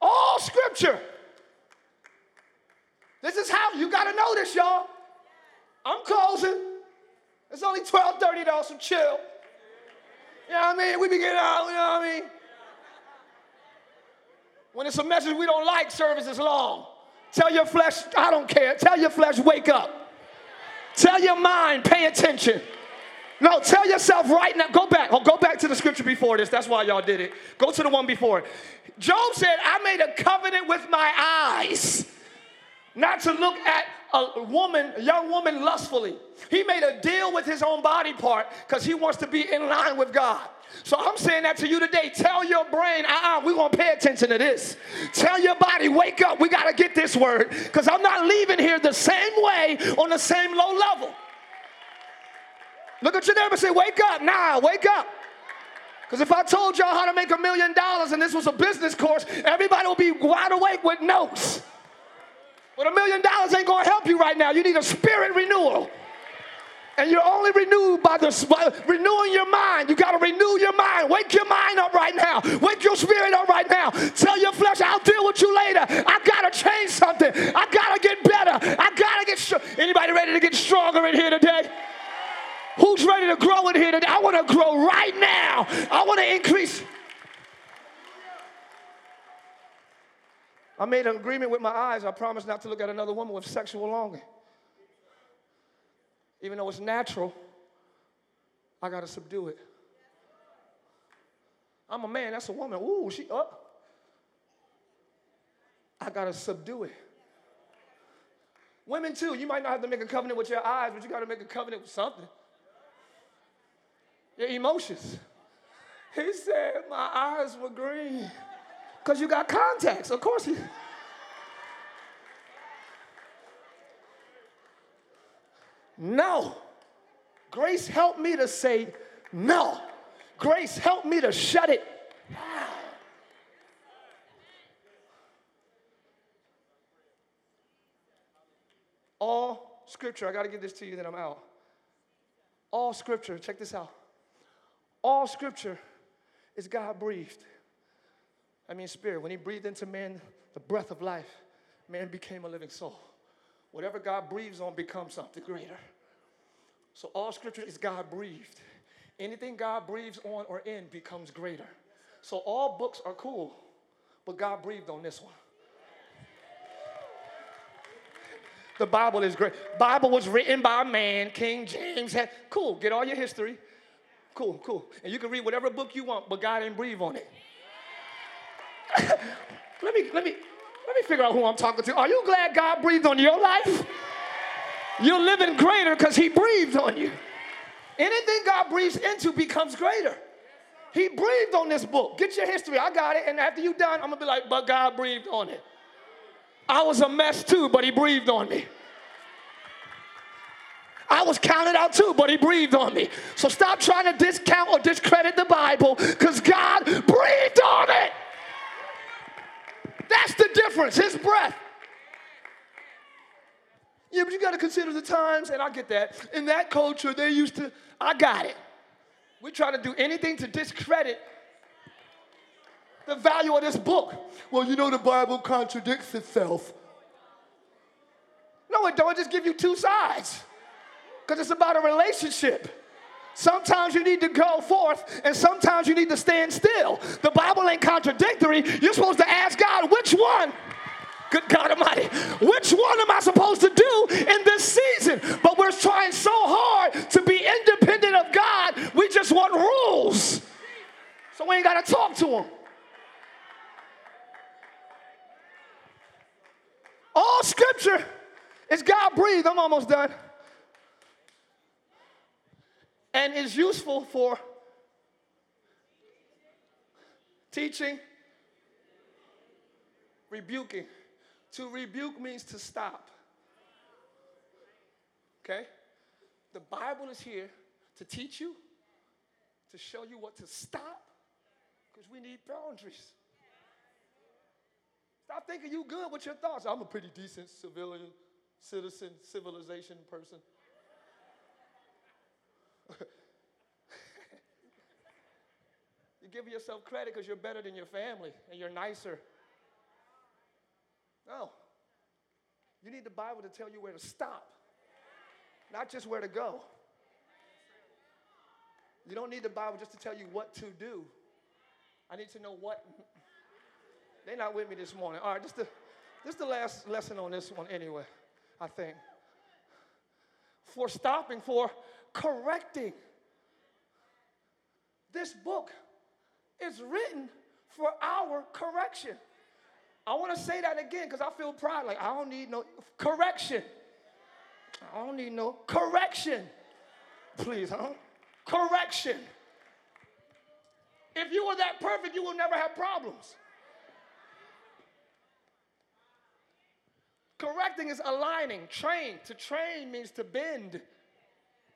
All scripture. This is how you got to know this, y'all. I'm closing. It's only 12:30 though, so chill. You know what I mean? We be getting out, you know what I mean? When it's a message we don't like, service is long. Tell your flesh, I don't care. Tell your flesh, wake up. Tell your mind, pay attention. No, tell yourself right now. Go back. Oh, go back to the scripture before this. That's why y'all did it. Go to the one before it. Job said, I made a covenant with my eyes not to look at a young woman lustfully. He made a deal with his own body part because he wants to be in line with God. So I'm saying that to you today. Tell your brain, we're going to pay attention to this. Tell your body, wake up. We got to get this word because I'm not leaving here the same way on the same low level. Look at your neighbor and say, wake up. Nah, wake up. Because if I told y'all how to make $1 million and this was a business course, everybody will be wide awake with notes. But $1 million ain't going to help you right now. You need a spirit renewal. And you're only renewed by renewing your mind. You got to renew your mind. Wake your mind up right now. Wake your spirit up right now. Tell your flesh, I'll deal with you later. I got to change something. I got to get better. I got to get stronger. Anybody ready to get stronger in here today? Who's ready to grow in here today? I want to grow right now. I want to increase. I made an agreement with my eyes. I promised not to look at another woman with sexual longing. Even though it's natural, I got to subdue it. I'm a man. That's a woman. Ooh, she up. I got to subdue it. Women, too. You might not have to make a covenant with your eyes, but you got to make a covenant with something. Your emotions. He said my eyes were green. Because you got contacts. Of course. No. Grace, help me to say no. Grace, help me to shut it down. All scripture. I got to give this to you, then I'm out. All scripture. Check this out. All scripture is God breathed. I mean spirit. When he breathed into man the breath of life, man became a living soul. Whatever God breathes on becomes something greater. So all scripture is God breathed. Anything God breathes on or in becomes greater. So all books are cool, but God breathed on this one. The Bible is great. Bible was written by man. King James had, cool, get all your history. Cool. And you can read whatever book you want, but God didn't breathe on it. Let me figure out who I'm talking to. Are you glad God breathed on your life? You're living greater because he breathed on you. Anything God breathes into becomes greater. He breathed on this book. Get your history. I got it. And after you're done, I'm going to be like, but God breathed on it. I was a mess too, but he breathed on me. I was counted out too, but he breathed on me. So stop trying to discount or discredit the Bible because God breathed on it. That's the difference, his breath. Yeah, but you got to consider the times, and I get that. In that culture, they used to, I got it. We're trying to do anything to discredit the value of this book. Well, you know the Bible contradicts itself. No, it don't. It just give you two sides because it's about a relationship. Sometimes you need to go forth, and sometimes you need to stand still. The Bible ain't contradictory. You're supposed to ask God, which one? Good God Almighty. Which one am I supposed to do in this season? But we're trying so hard to be independent of God. We just want rules. So we ain't got to talk to him. All scripture is God breathed. I'm almost done. And is useful for teaching, rebuking. To rebuke means to stop. Okay? The Bible is here to teach you, to show you what to stop, because we need boundaries. Stop thinking you good with your thoughts. I'm a pretty decent civilian, citizen, civilization person. You're giving yourself credit because you're better than your family and you're nicer. No. You need the Bible to tell you where to stop, not just where to go. You don't need the Bible just to tell you what to do. I need to know what. They're not with me this morning. All right, this is the last lesson on this one anyway, I think. For stopping, for correcting. This book is written for our correction. I want to say that again because I feel pride. Like, I don't need no correction. I don't need no correction. Please, huh? Correction. If you were that perfect, you will never have problems. Correcting is aligning. Train. To train means to bend.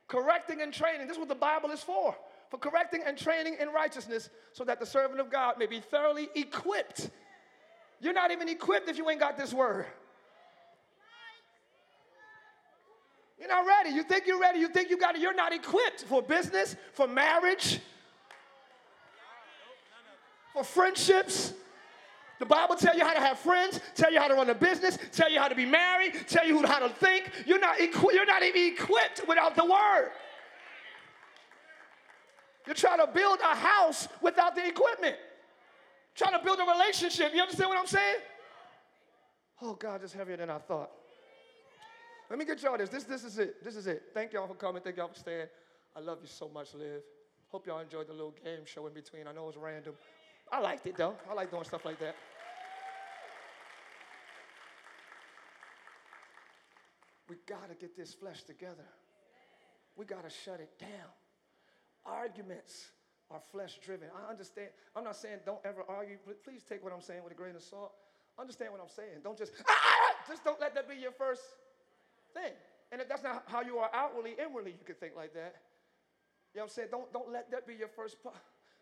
Correcting and training. This is what the Bible is for. For correcting and training in righteousness so that the servant of God may be thoroughly equipped. You're not even equipped if you ain't got this word. You're not ready. You think you're ready. You think you got it. You're not equipped for business, for marriage, for friendships. The Bible tells you how to have friends, tell you how to run a business, tell you how to be married, tell you how to think. You're not even equipped without the word. You're trying to build a house without the equipment. Trying to build a relationship. You understand what I'm saying? Oh, God, it's heavier than I thought. Let me get y'all this. This is it. Thank y'all for coming. Thank y'all for staying. I love you so much, Liv. Hope y'all enjoyed the little game show in between. I know it was random. I liked it, though. I like doing stuff like that. We got to get this flesh together. We got to shut it down. Arguments are flesh-driven. I understand. I'm not saying don't ever argue. Please take what I'm saying with a grain of salt. Understand what I'm saying. Don't just, just don't let that be your first thing. And if that's not how you are outwardly, inwardly, you can think like that. You know what I'm saying? Don't let that be your first part.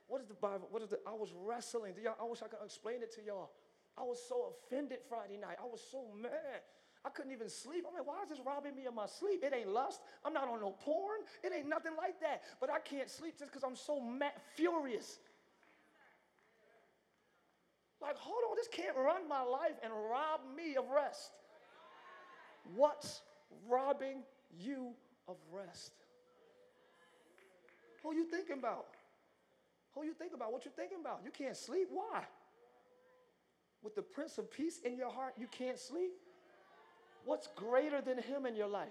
What is the Bible? I was wrestling. I wish I could explain it to y'all. I was so offended Friday night. I was so mad. I couldn't even sleep. I'm like, why is this robbing me of my sleep? It ain't lust. I'm not on no porn. It ain't nothing like that. But I can't sleep just because I'm so mad, furious. Like, hold on, this can't run my life and rob me of rest. What's robbing you of rest? Who you thinking about? Who you thinking about? What you thinking about? You can't sleep? Why? With the Prince of Peace in your heart, you can't sleep? What's greater than him in your life?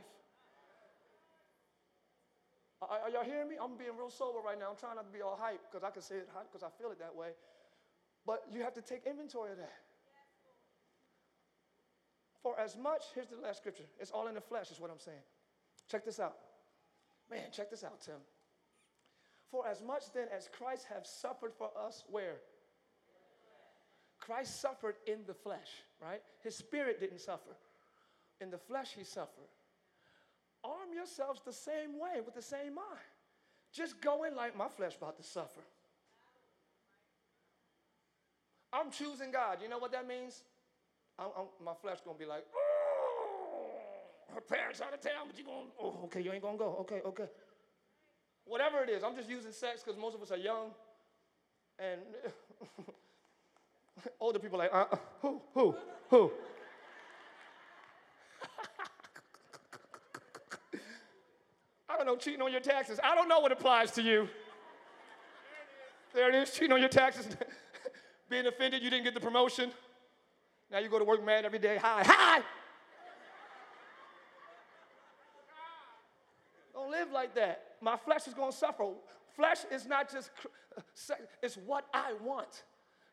Are y'all hearing me? I'm being real sober right now. I'm trying not to be all hype because I can say it hype because I feel it that way. But you have to take inventory of that. For as much, here's the last scripture. It's all in the flesh is what I'm saying. Check this out. Man, check this out, Tim. For as much then as Christ have suffered for us, where? Christ suffered in the flesh, right? His spirit didn't suffer. In the flesh he suffered. Arm yourselves the same way with the same mind. Just go in like my flesh about to suffer. I'm choosing God. You know what that means? My flesh going to be like, oh, her parents out of town, but you going, oh, okay, you ain't going to go. Okay. Whatever it is, I'm just using sex because most of us are young. And older people are like, who? I don't know, cheating on your taxes. I don't know what applies to you. There it is, cheating on your taxes. Being offended, you didn't get the promotion. Now you go to work mad every day. Hi. Don't live like that. My flesh is going to suffer. Flesh is not just sex. It's what I want.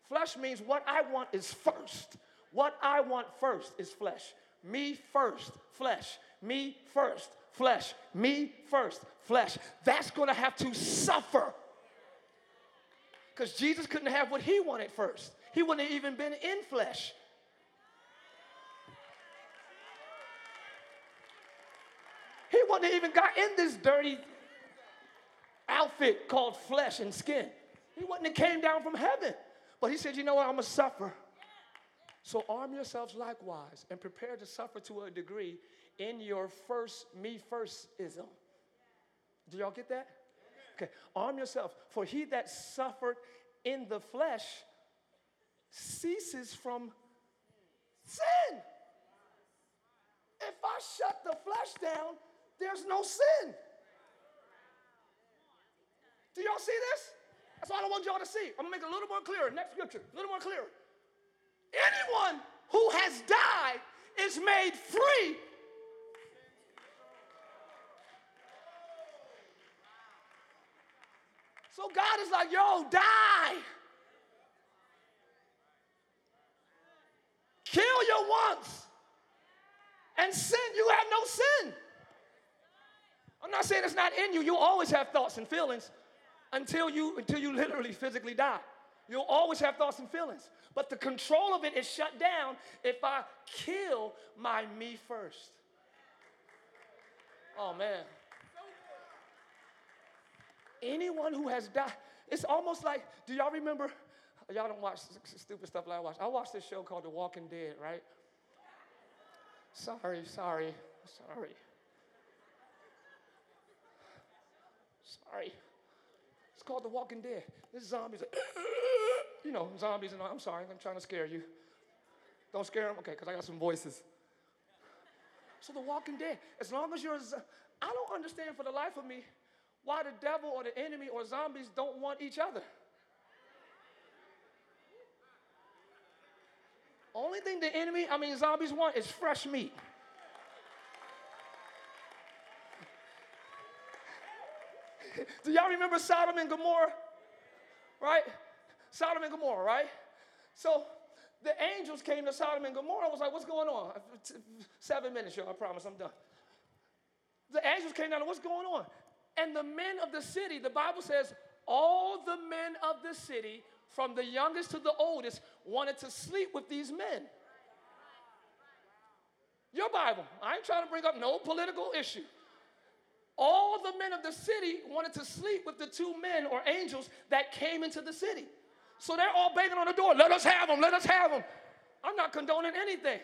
Flesh means what I want is first. What I want first is flesh. Me first, flesh. Me first, flesh. Me first, flesh. That's going to have to suffer. Because Jesus couldn't have what he wanted first. He wouldn't have even been in flesh. He he wouldn't have even got in this dirty outfit called flesh and skin. He wouldn't have came down from heaven. But he said, you know what, I'm going to suffer. So arm yourselves likewise and prepare to suffer to a degree in your first me first-ism. Do y'all get that? Okay, arm yourself. For he that suffered in the flesh ceases from sin. If I shut the flesh down, there's no sin. Do y'all see this? That's all I want y'all to see. I'm going to make it a little more clearer. Next scripture, a little more clearer. Anyone who has died is made free. So God is like, yo, die. Kill your wants and sin. You have no sin. I'm not saying it's not in you. You'll always have thoughts and feelings until you literally physically die. You'll always have thoughts and feelings. But the control of it is shut down if I kill my me first. Oh, man. Anyone who has died, it's almost like, do y'all remember? Y'all don't watch stupid stuff like I watch. I watched this show called The Walking Dead, right? Sorry. It's called The Walking Dead. This zombie's like, you know, zombies and all. I'm sorry, I'm trying to scare you. Don't scare them? Okay, because I got some voices. So The Walking Dead, as long as you're I don't understand for the life of me why the devil or the enemy or zombies don't want each other. Only thing the zombies want is fresh meat. Do y'all remember Sodom and Gomorrah? Right? Sodom and Gomorrah, right? So the angels came to Sodom and Gomorrah. I was like, what's going on? 7 minutes, y'all. I promise I'm done. The angels came down. What's going on? And the men of the city, the Bible says, all the men of the city, from the youngest to the oldest, wanted to sleep with these men. Your Bible. I ain't trying to bring up no political issue. All the men of the city wanted to sleep with the two men or angels that came into the city. So they're all banging on the door. Let us have them. Let us have them. I'm not condoning anything.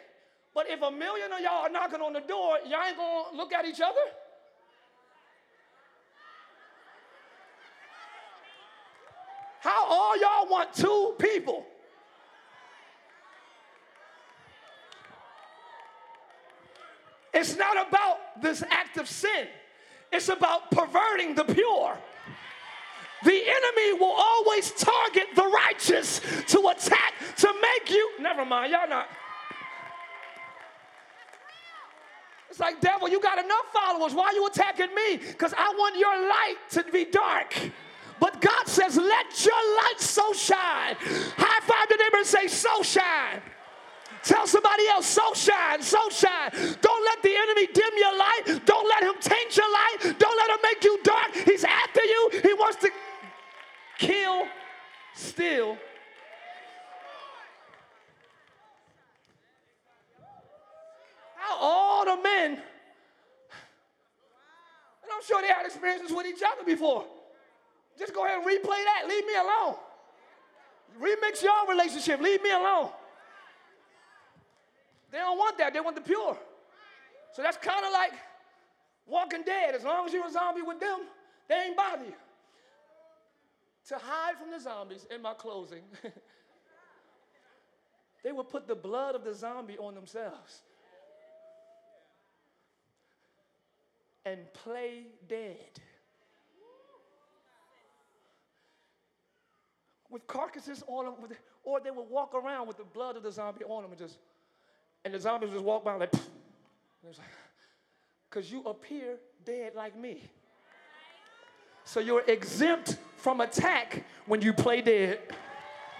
But if 1 million of y'all are knocking on the door, y'all ain't going to look at each other? How all y'all want two people? It's not about this act of sin. It's about perverting the pure. The enemy will always target the righteous to attack, to make you. Never mind, y'all not. It's like, devil, you got enough followers. Why are you attacking me? Because I want your light to be dark. But God says, let your light so shine. High five the neighbor and say, so shine. Tell somebody else, so shine, so shine. Don't let the enemy dim your light. Don't let him taint your light. Don't let him make you dark. He's after you. He wants to kill, steal. How all the men, and I'm sure they had experiences with each other before. Just go ahead and replay that. Leave me alone. Remix your relationship. Leave me alone. They don't want that. They want the pure. So that's kind of like Walking Dead. As long as you're a zombie with them, they ain't bother you. To hide from the zombies, in my closing, they would put the blood of the zombie on themselves and play dead. With carcasses on them, or they would walk around with the blood of the zombie on them, and the zombies would just walk by like, because you appear dead like me. So you're exempt from attack when you play dead.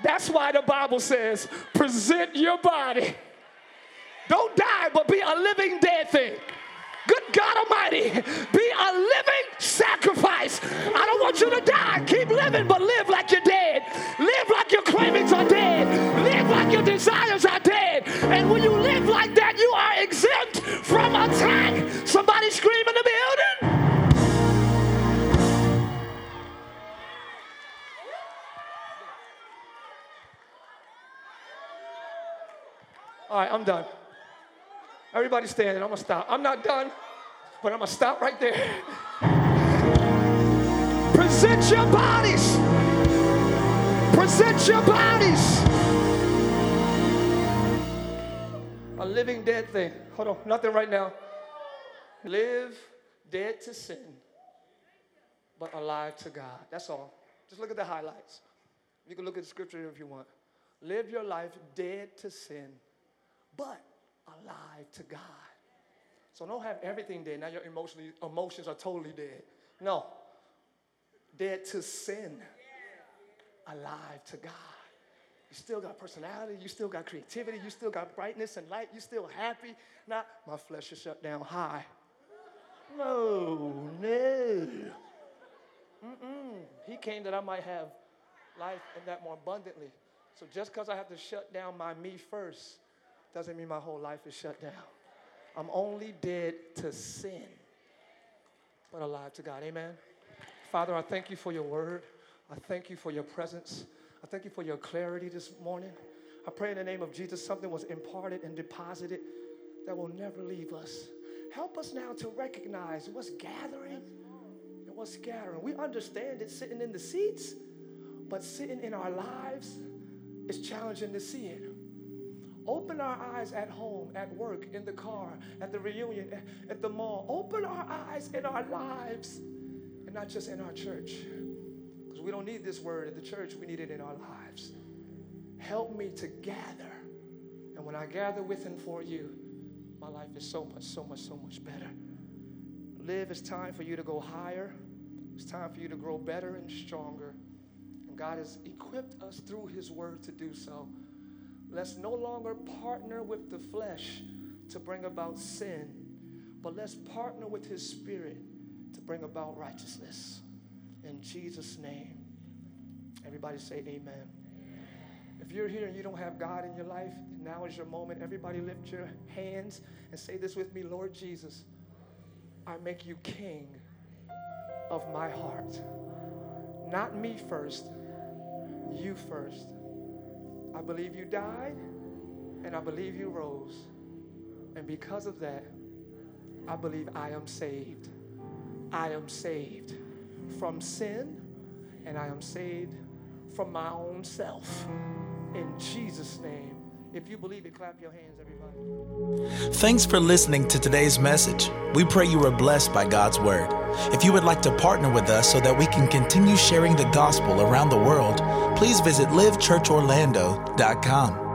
That's why the Bible says, present your body. Don't die, but be a living dead thing. Good God Almighty, be a living sacrifice. I don't want you to die. Keep living, but live like you're dead. Live like your cravings are dead. Live like your desires are dead. And when you live like that, you are exempt from attack. Somebody scream in the building. All right, I'm done. Everybody standing. I'm going to stop. I'm not done, but I'm going to stop right there. Present your bodies. Present your bodies. A living dead thing. Hold on. Nothing right now. Live dead to sin, but alive to God. That's all. Just look at the highlights. You can look at the scripture if you want. Live your life dead to sin, but alive to God. So don't have everything dead. Now your emotions are totally dead. No. Dead to sin. Alive to God. You still got personality. You still got creativity. You still got brightness and light. You still happy. Not, my flesh is shut down high. No. He came that I might have life and that more abundantly. So just because I have to shut down my me first doesn't mean my whole life is shut down. I'm only dead to sin, but alive to God. Amen. Father, I thank you for your word. I thank you for your presence. I thank you for your clarity this morning. I pray in the name of Jesus something was imparted and deposited that will never leave us. Help us now to recognize what's gathering and what's scattering. We understand it sitting in the seats, but sitting in our lives is challenging to see it. Open our eyes at home, at work, in the car, at the reunion, at the mall. Open our eyes in our lives and not just in our church. Because we don't need this word at the church. We need it in our lives. Help me to gather. And when I gather with and for you, my life is so much, so much, so much better. Live, it's time for you to go higher. It's time for you to grow better and stronger. And God has equipped us through his word to do so. Let's no longer partner with the flesh to bring about sin, but let's partner with his spirit to bring about righteousness. In Jesus' name, everybody say amen. If you're here and you don't have God in your life, now is your moment. Everybody lift your hands and say this with me. Lord Jesus, I make you king of my heart. Not me first, you first. I believe you died and I believe you rose. And because of that, I believe I am saved. I am saved from sin and I am saved from my own self. In Jesus' name. If you believe it, clap your hands, everybody. Thanks for listening to today's message. We pray you were blessed by God's word. If you would like to partner with us so that we can continue sharing the gospel around the world, please visit livechurchorlando.com.